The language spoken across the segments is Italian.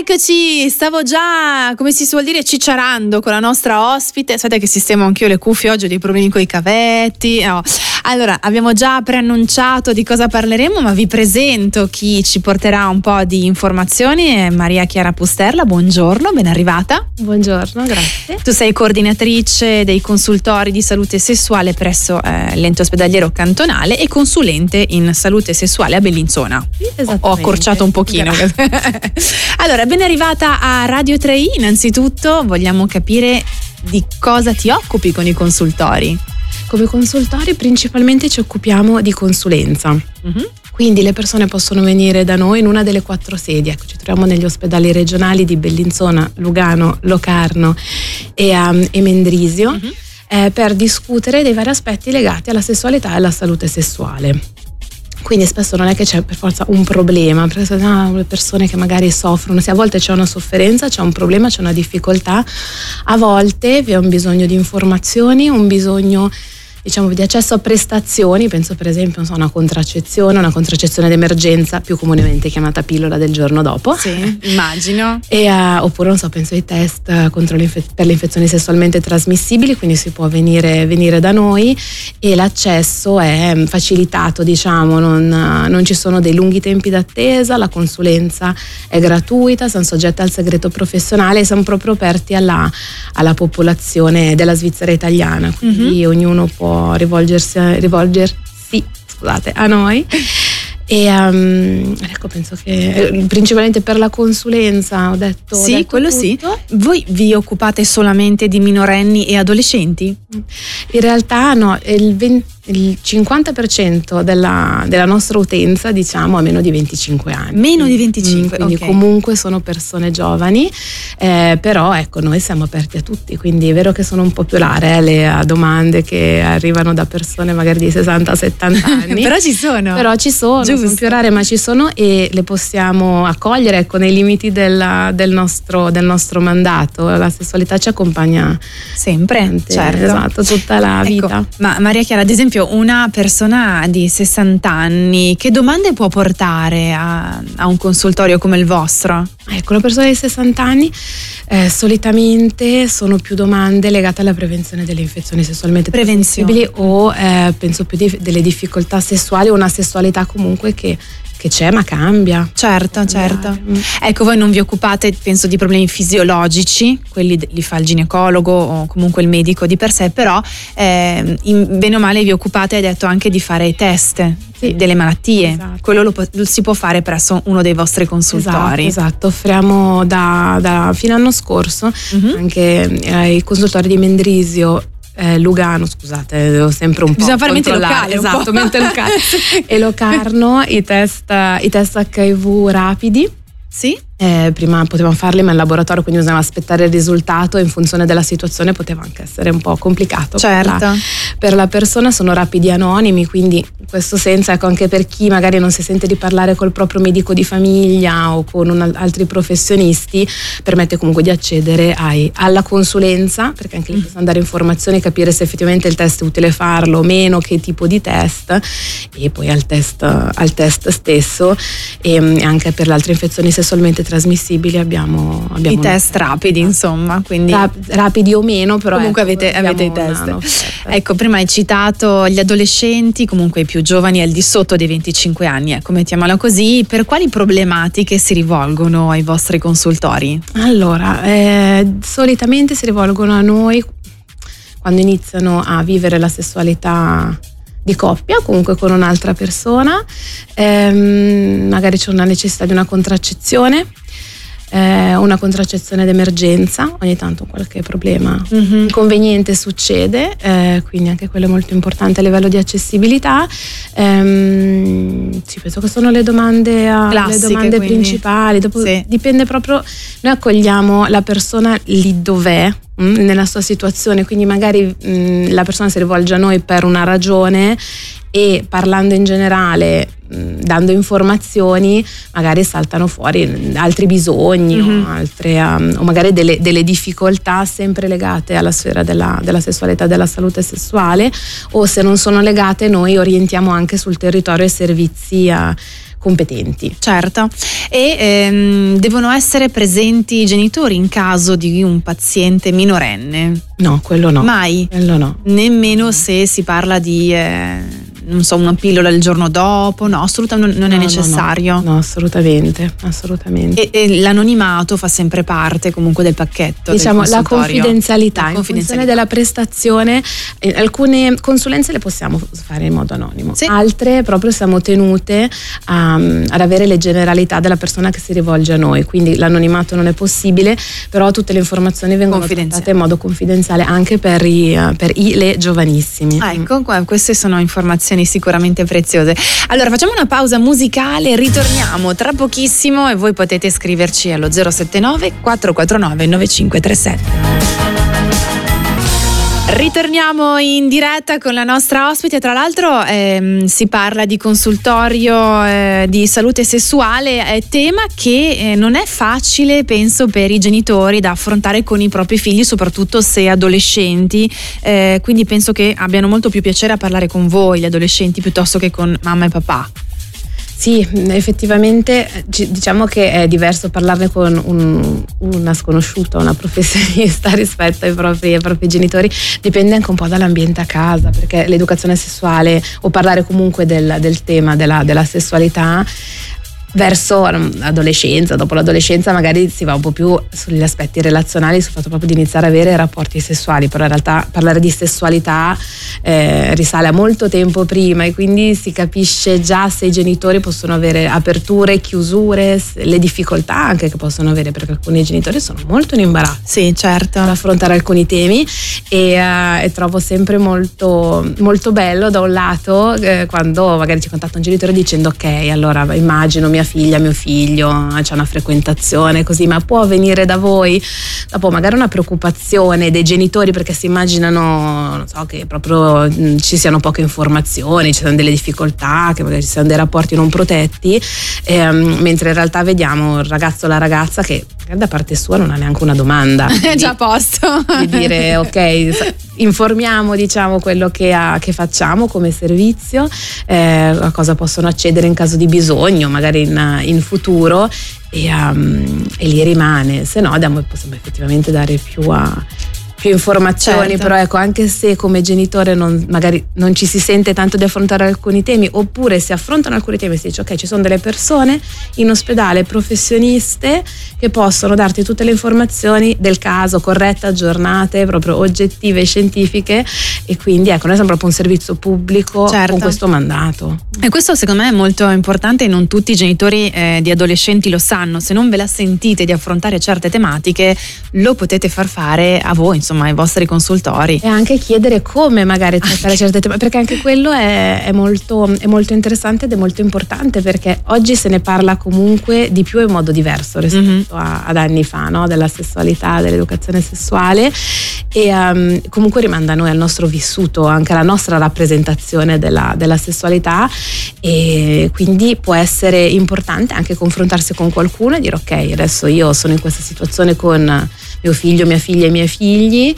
Eccoci, stavo già, come si suol dire, cicciarando con la nostra ospite. Aspetta che sistemo anch'io le cuffie, oggi ho dei problemi con i cavetti. No. Allora, abbiamo già preannunciato di cosa parleremo, ma vi presento chi ci porterà un po' di informazioni. È Maria Chiara Pusterla, buongiorno, ben arrivata. Buongiorno, grazie. Tu sei coordinatrice dei consultori di salute sessuale presso l'Ente Ospedaliero Cantonale e consulente in salute sessuale a Bellinzona. Ho accorciato un pochino. Allora, ben arrivata a Radio 3i. Innanzitutto vogliamo capire di cosa ti occupi con i consultori. Come consultori principalmente ci occupiamo di consulenza. Mm-hmm. Quindi le persone possono venire da noi in una delle 4 sedi. Ecco, ci troviamo negli ospedali regionali di Bellinzona, Lugano, Locarno e Mendrisio. Mm-hmm. Per discutere dei vari aspetti legati alla sessualità e alla salute sessuale. Quindi spesso non è che c'è per forza un problema, perché le persone che magari soffrono, sì, a volte c'è una sofferenza, c'è un problema, c'è una difficoltà, a volte vi è un bisogno di informazioni, un bisogno diciamo di accesso a prestazioni, penso per esempio non so, una contraccezione d'emergenza, più comunemente chiamata pillola del giorno dopo. Sì, immagino. Oppure non so, penso ai test contro per le infezioni sessualmente trasmissibili, quindi si può venire da noi e l'accesso è facilitato, diciamo, non ci sono dei lunghi tempi d'attesa, la consulenza è gratuita, sono soggette al segreto professionale e sono proprio aperti alla popolazione della Svizzera italiana, quindi ognuno può rivolgersi a noi e ecco, penso che principalmente per la consulenza ho detto tutto. Sì, voi vi occupate solamente di minorenni e adolescenti? In realtà no, il 50% della nostra utenza, diciamo, ha meno di 25 anni. Meno di 25, quindi okay. Comunque sono persone giovani, però ecco, noi siamo aperti a tutti, quindi è vero che sono un po' più rare le domande che arrivano da persone magari di 60-70 anni. Però ci sono, giusto. Sono più rare ma ci sono e le possiamo accogliere, ecco, nei limiti del nostro mandato. La sessualità ci accompagna sempre, certo. Esatto, tutta la vita. Ecco, ma Maria Chiara, ad esempio, una persona di 60 anni, che domande può portare a un consultorio come il vostro? Ecco, le persone di 60 anni solitamente sono più domande legate alla prevenzione delle infezioni sessualmente trasmissibili o penso più delle difficoltà sessuali o una sessualità comunque che c'è ma cambia. Certo. Ecco, voi non vi occupate, penso, di problemi fisiologici, quelli li fa il ginecologo o comunque il medico di per sé, però bene o male vi occupate, hai detto, anche di fare i test. Sì, delle malattie, esatto. Quello lo si può fare presso uno dei vostri consultori. Esatto. Offriamo fino all'anno scorso anche ai consultori di Mendrisio, Lugano, scusate, devo sempre un po' controllare. Esatto, mente locale. E Locarno, i test HIV rapidi. Sì. Prima potevamo farli ma in laboratorio, quindi bisognava aspettare il risultato e in funzione della situazione poteva anche essere un po' complicato. Certo. Per la persona sono rapidi anonimi, quindi in questo senso, ecco, anche per chi magari non si sente di parlare col proprio medico di famiglia o con altri professionisti, permette comunque di accedere alla consulenza, perché anche lì possiamo dare informazioni, capire se effettivamente il test è utile farlo o meno, che tipo di test, e poi al test stesso e anche per le altre infezioni sessualmente trasmissibili abbiamo i test rapidi, insomma, quindi rapidi o meno, però comunque avete i test. Ecco, prima hai citato gli adolescenti, comunque i più giovani al di sotto dei 25 anni, ecco, mettiamola così. Per quali problematiche si rivolgono ai vostri consultori? Allora, solitamente si rivolgono a noi quando iniziano a vivere la sessualità di coppia, comunque con un'altra persona, magari c'è una necessità di una contraccezione, d'emergenza, ogni tanto qualche problema inconveniente succede, quindi anche quello è molto importante a livello di accessibilità. Sì, penso che sono le domande classiche, le domande quindi principali. Dopo, sì, dipende proprio, noi accogliamo la persona lì dov'è, nella sua situazione, quindi magari la persona si rivolge a noi per una ragione e parlando in generale, dando informazioni, magari saltano fuori altri bisogni o magari delle difficoltà sempre legate alla sfera della sessualità, della salute sessuale, o se non sono legate noi orientiamo anche sul territorio i servizi competenti. Certo, e devono essere presenti i genitori in caso di un paziente minorenne? No, quello no. Mai? Quello no. Nemmeno se si parla di... non so, una pillola il giorno dopo, no, assolutamente non è necessario. No, assolutamente. E l'anonimato fa sempre parte comunque del pacchetto. Diciamo del la confidenzialità. In funzione della prestazione, alcune consulenze le possiamo fare in modo anonimo, sì. Altre proprio siamo tenute ad avere le generalità della persona che si rivolge a noi, quindi l'anonimato non è possibile, però tutte le informazioni vengono trattate in modo confidenziale anche per le giovanissimi. Ecco, queste sono informazioni sicuramente preziose. Allora facciamo una pausa musicale, ritorniamo tra pochissimo e voi potete scriverci allo 079 449 9537. Ritorniamo in diretta con la nostra ospite, tra l'altro si parla di consultorio di salute sessuale, tema che non è facile penso per i genitori da affrontare con i propri figli, soprattutto se adolescenti, quindi penso che abbiano molto più piacere a parlare con voi gli adolescenti piuttosto che con mamma e papà. Sì, effettivamente diciamo che è diverso parlarne con una sconosciuta, una professionista rispetto ai propri genitori, dipende anche un po' dall'ambiente a casa, perché l'educazione sessuale o parlare comunque del tema della sessualità verso l'adolescenza, dopo l'adolescenza magari si va un po' più sugli aspetti relazionali, sul fatto proprio di iniziare a avere rapporti sessuali, però in realtà parlare di sessualità risale a molto tempo prima e quindi si capisce già se i genitori possono avere aperture, chiusure, le difficoltà anche che possono avere, perché alcuni genitori sono molto in imbarazzo, sì, certo, ad affrontare alcuni temi e trovo sempre molto, molto bello da un lato quando magari ci contatta un genitore dicendo ok, allora immagino mia figlia, mio figlio c'è una frequentazione così, ma può venire da voi? Dopo magari una preoccupazione dei genitori perché si immaginano, non so, che proprio ci siano poche informazioni, ci sono delle difficoltà, che magari ci siano dei rapporti non protetti, mentre in realtà vediamo il ragazzo o la ragazza che da parte sua non ha neanche una domanda. È già a posto. Di dire ok, informiamo diciamo quello che facciamo come servizio, a cosa possono accedere in caso di bisogno, magari in futuro, e lì rimane, se no possiamo effettivamente dare più informazioni, certo. Però ecco, anche se come genitore magari non ci si sente tanto di affrontare alcuni temi, oppure si affrontano alcuni temi e si dice ok, ci sono delle persone in ospedale, professioniste, che possono darti tutte le informazioni del caso, corrette, aggiornate, proprio oggettive, scientifiche, e quindi ecco, noi siamo proprio un servizio pubblico, certo, con questo mandato. E questo secondo me è molto importante e non tutti i genitori di adolescenti lo sanno. Se non ve la sentite di affrontare certe tematiche, lo potete far fare a voi, insomma, ai vostri consultori. E anche chiedere come magari trattare certe tematiche, perché anche quello è molto interessante ed è molto importante, perché oggi se ne parla comunque di più in modo diverso rispetto ad anni fa, no? Della sessualità, dell'educazione sessuale, e comunque rimanda a noi, al nostro vissuto, anche alla nostra rappresentazione della sessualità, e quindi può essere importante anche confrontarsi con qualcuno e dire ok, adesso io sono in questa situazione con mio figlio, mia figlia e i miei figli,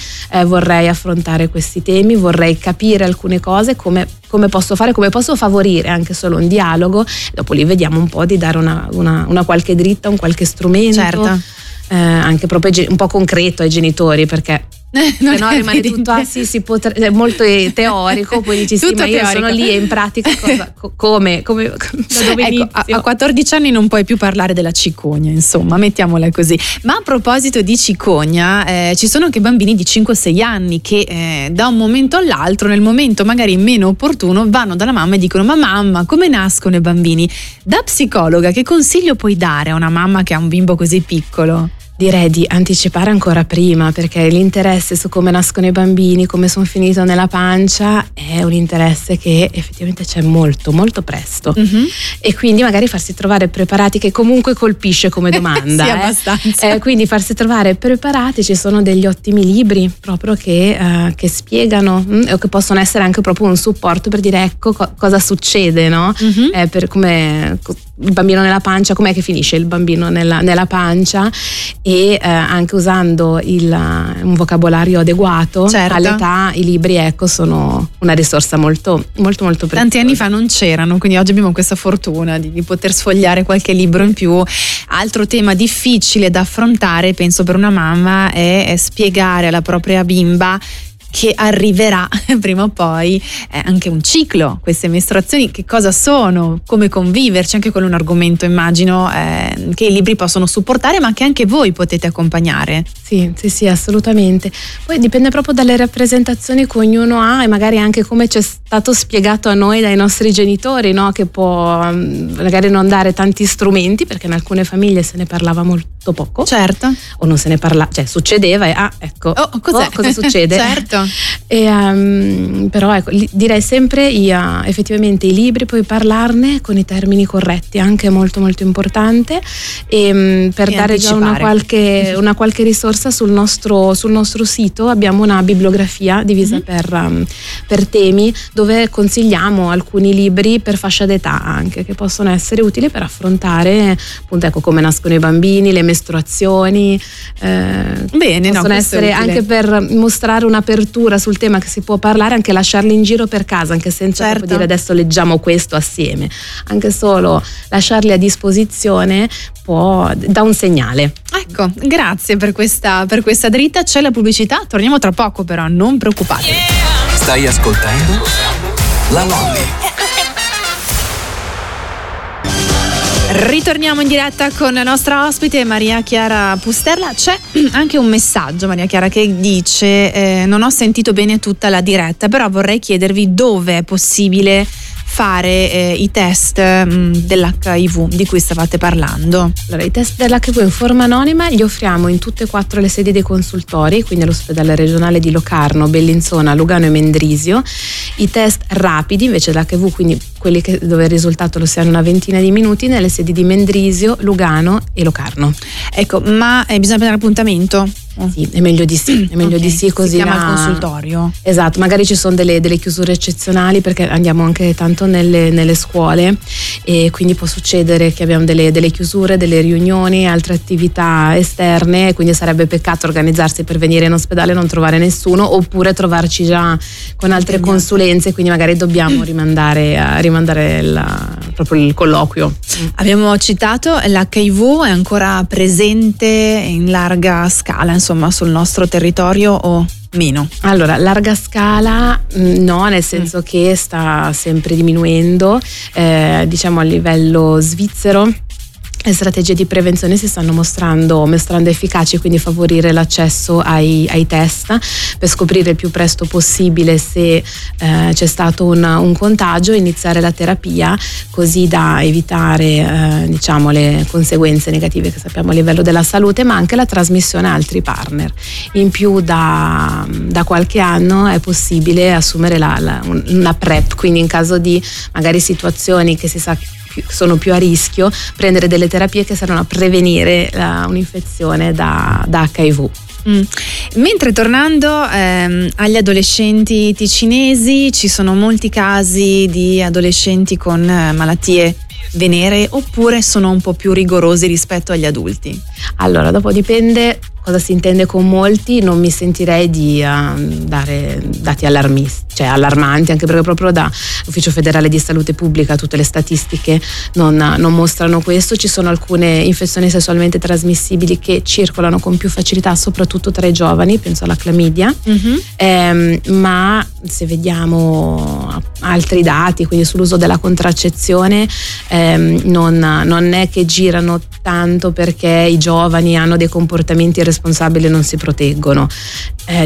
vorrei affrontare questi temi, vorrei capire alcune cose, come posso fare, come posso favorire anche solo un dialogo, dopo lì vediamo un po' di dare una qualche dritta, un qualche strumento, certo, anche proprio un po' concreto ai genitori, perché se no rimane tutto è molto teorico, poi dici tutto sì, ma io teorico. Sono lì e in pratica cosa, come da dove ecco, a 14 anni non puoi più parlare della cicogna, insomma, mettiamola così. Ma a proposito di cicogna, ci sono anche bambini di 5-6 anni che da un momento all'altro, nel momento magari meno opportuno, vanno dalla mamma e dicono ma mamma, come nascono i bambini? Da psicologa che consiglio puoi dare a una mamma che ha un bimbo così piccolo? Direi di anticipare ancora prima, perché l'interesse su come nascono i bambini, come sono finito nella pancia, è un interesse che effettivamente c'è molto, molto presto. Mm-hmm. E quindi magari farsi trovare preparati, che comunque colpisce come domanda. Sì, abbastanza. Quindi farsi trovare preparati, ci sono degli ottimi libri proprio che spiegano o che possono essere anche proprio un supporto per dire ecco cosa succede, no? Mm-hmm. Per come il bambino nella pancia, com'è che finisce il bambino nella pancia, e anche usando un vocabolario adeguato, certo, all'età. I libri, ecco, sono una risorsa molto molto molto preziosa. Tanti anni fa non c'erano, quindi oggi abbiamo questa fortuna di poter sfogliare qualche libro in più. Altro tema difficile da affrontare, penso, per una mamma è spiegare alla propria bimba che arriverà prima o poi anche un ciclo, queste mestruazioni, che cosa sono, come conviverci, anche quello è un argomento, immagino, che i libri possono supportare, ma che anche voi potete accompagnare. Sì, assolutamente. Poi dipende proprio dalle rappresentazioni che ognuno ha e magari anche come c'è stato spiegato a noi dai nostri genitori, no? Che può magari non dare tanti strumenti, perché in alcune famiglie se ne parlava molto poco, certo, o non se ne parlava, cioè succedeva e cosa succede? Certo. E, però ecco, direi sempre effettivamente i libri, poi parlarne con i termini corretti, anche molto molto importante, per dare già una qualche risorsa sul nostro sito abbiamo una bibliografia divisa per temi, dove consigliamo alcuni libri per fascia d'età anche, che possono essere utili per affrontare appunto, ecco, come nascono i bambini, le mestruazioni, possono essere anche per mostrare un'apertura sul tema che si può parlare, anche lasciarli in giro per casa, anche senza, certo, dire adesso leggiamo questo assieme, anche solo lasciarli a disposizione dà un segnale. Ecco, grazie per questa dritta. C'è la pubblicità, torniamo tra poco, però non preoccupate. Yeah! Stai ascoltando la Lolli. Ritorniamo in diretta con la nostra ospite Maria Chiara Pusterla. C'è anche un messaggio, Maria Chiara, che dice non ho sentito bene tutta la diretta, però vorrei chiedervi dove è possibile fare i test dell'HIV di cui stavate parlando. Allora, i test dell'HIV in forma anonima li offriamo in tutte e quattro le sedi dei consultori, quindi all'ospedale regionale di Locarno, Bellinzona, Lugano e Mendrisio. I test rapidi invece dell'HIV, quindi quelli dove il risultato lo si ha in una ventina di minuti, nelle sedi di Mendrisio, Lugano e Locarno. Ecco, ma bisogna prendere appuntamento? Sì, è meglio di sì, così si chiama il consultorio. Esatto, magari ci sono delle chiusure eccezionali, perché andiamo anche tanto nelle scuole, e quindi può succedere che abbiamo delle chiusure, delle riunioni, altre attività esterne, quindi sarebbe peccato organizzarsi per venire in ospedale e non trovare nessuno, oppure trovarci già con altre consulenze, quindi magari dobbiamo rimandare proprio il colloquio. Abbiamo citato l'HIV, è ancora presente in larga scala, insomma, sul nostro territorio o meno? Allora, larga scala no, nel senso che sta sempre diminuendo, diciamo a livello svizzero. Le strategie di prevenzione si stanno mostrando efficaci, quindi favorire l'accesso ai test per scoprire il più presto possibile se c'è stato un contagio, iniziare la terapia, così da evitare diciamo le conseguenze negative che sappiamo a livello della salute, ma anche la trasmissione a altri partner. In più da qualche anno è possibile assumere una PrEP, quindi in caso di magari situazioni che si sa sono più a rischio, prendere delle terapie che saranno a prevenire un'infezione da HIV. Mentre tornando agli adolescenti ticinesi, ci sono molti casi di adolescenti con malattie venere, oppure sono un po' più rigorosi rispetto agli adulti? Allora, dopo dipende cosa si intende con molti, non mi sentirei di dare dati allarmanti, anche perché proprio da Ufficio Federale di Salute Pubblica tutte le statistiche non mostrano questo. Ci sono alcune infezioni sessualmente trasmissibili che circolano con più facilità, soprattutto tra i giovani, penso alla clamidia, ma se vediamo altri dati, quindi sull'uso della contraccezione, non è che girano tanto, perché i giovani hanno dei comportamenti responsabili e non si proteggono.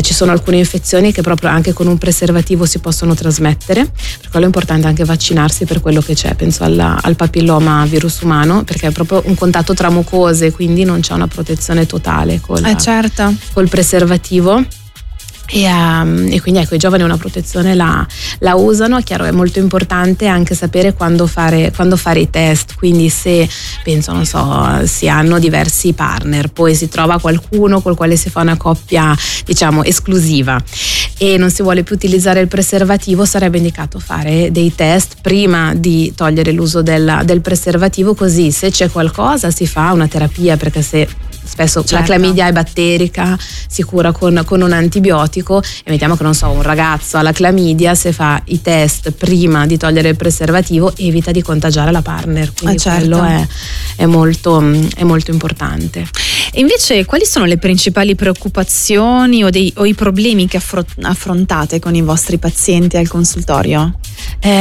Ci sono alcune infezioni che proprio anche con un preservativo si possono trasmettere, per quello è importante anche vaccinarsi per quello che c'è, penso al papilloma virus umano, perché è proprio un contatto tra mucose, quindi non c'è una protezione totale col preservativo. E quindi ecco, i giovani una protezione la usano. È chiaro, è molto importante anche sapere quando fare i test, quindi se penso, non so, si hanno diversi partner, poi si trova qualcuno col quale si fa una coppia diciamo esclusiva e non si vuole più utilizzare il preservativo, sarebbe indicato fare dei test prima di togliere l'uso del preservativo, così se c'è qualcosa si fa una terapia, perché se spesso certo. La clamidia è batterica, si cura con un antibiotico, e mettiamo che non so, un ragazzo ha la clamidia, se fa i test prima di togliere il preservativo evita di contagiare la partner, quindi certo. Quello è molto importante. E invece quali sono le principali preoccupazioni o i problemi che affrontate con i vostri pazienti al consultorio?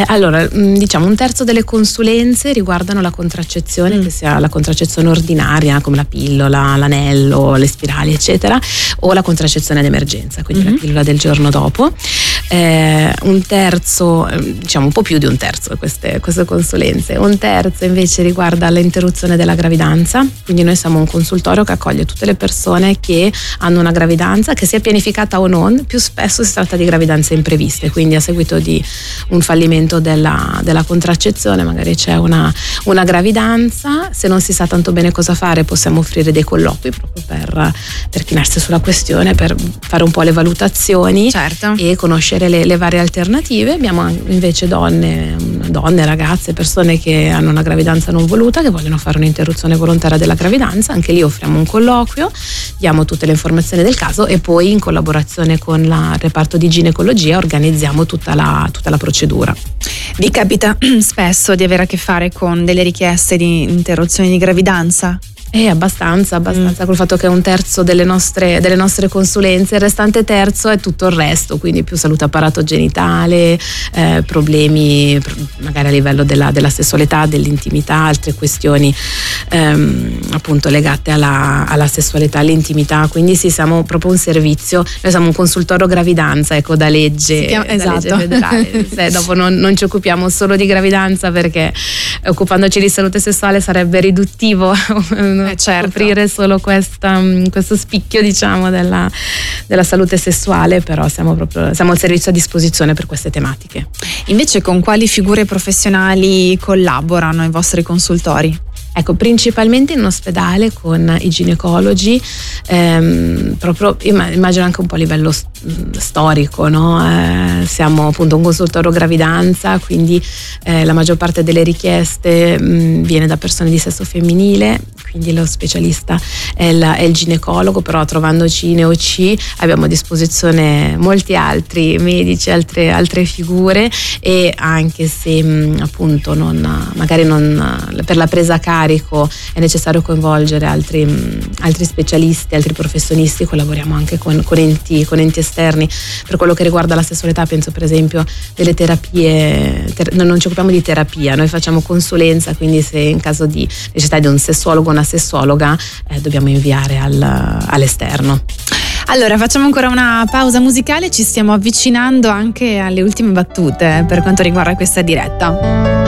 Allora, diciamo un terzo delle consulenze riguardano la contraccezione, che sia la contraccezione ordinaria come la pillola, l'anello, le spirali eccetera, o la contraccezione d'emergenza, quindi la pillola del giorno dopo. Un terzo, diciamo un po' più di un terzo queste consulenze, un terzo invece riguarda l'interruzione della gravidanza, quindi noi siamo un consultorio che accoglie tutte le persone che hanno una gravidanza, che sia pianificata o non. Più spesso si tratta di gravidanze impreviste, quindi a seguito di un fallimento della contraccezione magari c'è una gravidanza, se non si sa tanto bene cosa fare possiamo offrire dei colloqui proprio per chinarsi sulla questione, per fare un po' le valutazioni certo. E conoscere le varie alternative. Abbiamo invece donne, ragazze, persone che hanno una gravidanza non voluta, che vogliono fare un'interruzione volontaria della gravidanza, anche lì offriamo un colloquio, diamo tutte le informazioni del caso e poi in collaborazione con il reparto di ginecologia organizziamo tutta la procedura. Vi capita spesso di avere a che fare con delle richieste di interruzione di gravidanza? Abbastanza, col fatto che è un terzo delle nostre consulenze, il restante terzo è tutto il resto, quindi più salute apparato genitale, problemi magari a livello della sessualità, dell'intimità, altre questioni appunto legate alla sessualità, all'intimità, quindi sì, siamo proprio un servizio, noi siamo un consultorio gravidanza, ecco, da legge, si chiama, esatto. Legge federale. Dopo non ci occupiamo solo di gravidanza, perché occupandoci di salute sessuale sarebbe riduttivo certo. Coprire solo questo spicchio diciamo della salute sessuale, però siamo al servizio a disposizione per queste tematiche. Invece con quali figure professionali collaborano i vostri consultori? Ecco, principalmente in ospedale con i ginecologi, proprio immagino anche un po' a livello storico, no? Siamo appunto un consultorio gravidanza, quindi la maggior parte delle richieste viene da persone di sesso femminile, quindi lo specialista è il ginecologo, però trovandoci in EOC abbiamo a disposizione molti altri medici, altre figure, e anche se appunto non per la presa a carico è necessario coinvolgere altri specialisti, altri professionisti, collaboriamo anche con enti esterni. Per quello che riguarda la sessualità penso per esempio delle terapie, non ci occupiamo di terapia, noi facciamo consulenza, quindi se in caso di necessità di un sessuologo o una sessuologa dobbiamo inviare all'esterno. Allora facciamo ancora una pausa musicale, ci stiamo avvicinando anche alle ultime battute per quanto riguarda questa diretta.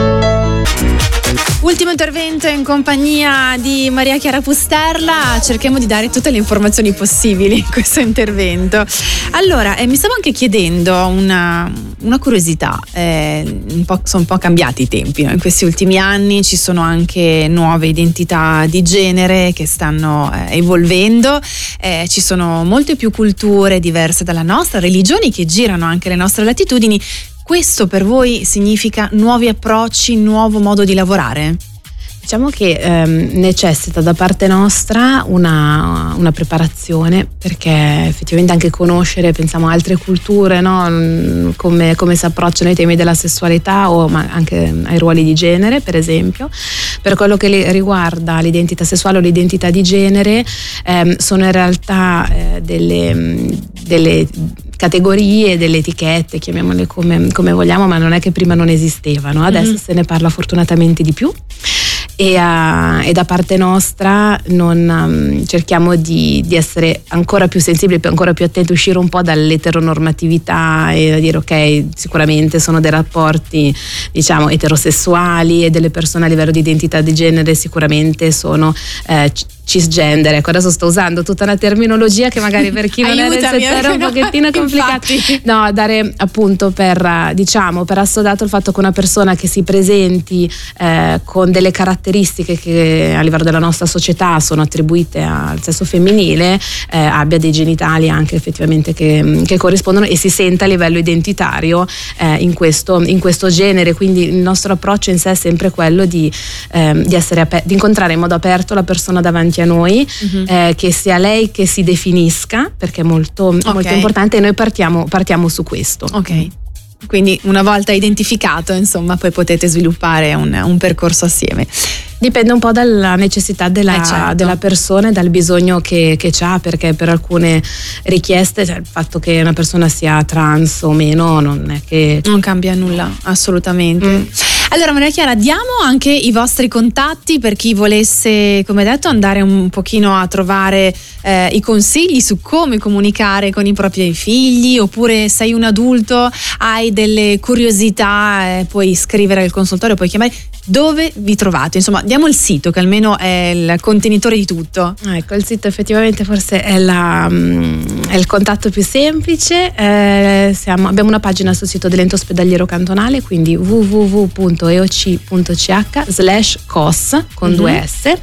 Ultimo intervento in compagnia di Maria Chiara Pusterla, cerchiamo di dare tutte le informazioni possibili in questo intervento. Allora, mi stavo anche chiedendo una curiosità, sono un po' cambiati i tempi, no? In questi ultimi anni ci sono anche nuove identità di genere che stanno evolvendo, ci sono molte più culture diverse dalla nostra, religioni che girano anche le nostre latitudini. Questo per voi significa nuovi approcci, nuovo modo di lavorare? Diciamo che necessita da parte nostra una preparazione, perché effettivamente anche conoscere, pensiamo, altre culture, no? Come si approcciano ai temi della sessualità ma anche ai ruoli di genere, per esempio. Per quello che riguarda l'identità sessuale o l'identità di genere, sono in realtà delle categorie, delle etichette, chiamiamole come vogliamo, ma non è che prima non esistevano, adesso se ne parla fortunatamente di più. E da parte nostra cerchiamo di essere ancora più sensibili, ancora più attenti, uscire un po' dall'eteronormatività e dire ok, sicuramente sono dei rapporti diciamo eterosessuali e delle persone a livello di identità di genere sicuramente sono cisgender. Ecco, adesso sto usando tutta una terminologia che magari per chi non è del settore è un pochettino complicata. No, dare appunto per assodato il fatto che una persona che si presenti con delle caratteristiche che a livello della nostra società sono attribuite al sesso femminile abbia dei genitali anche effettivamente che corrispondono e si senta a livello identitario in questo genere. Quindi il nostro approccio in sé è sempre quello di incontrare in modo aperto la persona davanti a noi, che sia lei che si definisca, perché è molto importante, e noi partiamo su questo. Ok. Quindi una volta identificato, insomma, poi potete sviluppare un percorso assieme. Dipende un po' dalla necessità della persona e dal bisogno che ha, perché per alcune richieste, cioè, il fatto che una persona sia trans o meno non è che non cambia nulla, assolutamente. Allora Maria Chiara, diamo anche i vostri contatti per chi volesse, come detto, andare un pochino a trovare i consigli su come comunicare con i propri figli, oppure sei un adulto, hai delle curiosità, puoi scrivere al consultorio, puoi chiamare. Dove vi trovate? Insomma, diamo il sito, che almeno è il contenitore di tutto. Ecco, il sito effettivamente forse è il contatto più semplice. Abbiamo una pagina sul sito dell'Ente Ospedaliero Cantonale, quindi www.eoc.ch/cos con 2S,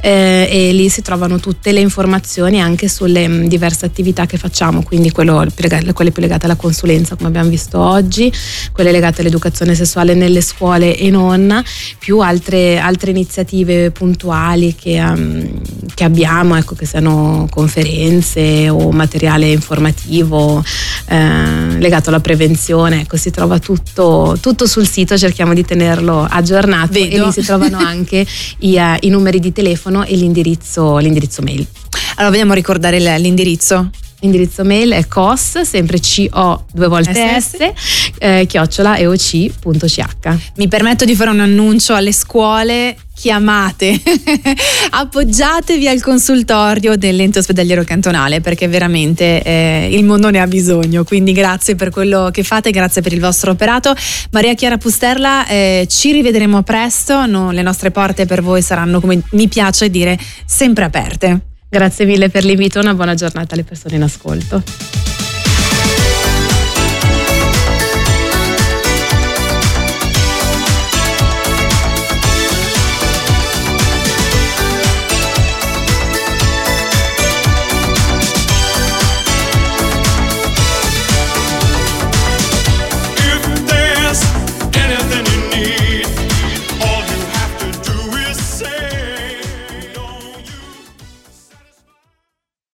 e lì si trovano tutte le informazioni anche sulle diverse attività che facciamo, quindi quelle più legate alla consulenza, come abbiamo visto oggi, quelle legate all'educazione sessuale nelle scuole e non, più altre iniziative puntuali che abbiamo, ecco, che siano conferenze o materiale informativo legato alla prevenzione. Ecco, si trova tutto sul sito, cerchiamo di tenerlo aggiornato. E lì si trovano anche i numeri di telefono e l'indirizzo mail. Allora vogliamo ricordare l'indirizzo? L'indirizzo mail è cos, sempre co2s @eoc.ch. Mi permetto di fare un annuncio alle scuole: chiamate, appoggiatevi al consultorio dell'Ente Ospedaliero Cantonale, perché veramente il mondo ne ha bisogno. Quindi grazie per quello che fate, grazie per il vostro operato. Maria Chiara Pusterla, ci rivedremo presto, le nostre porte per voi saranno, come mi piace dire, sempre aperte. Grazie mille per l'invito, una buona giornata alle persone in ascolto.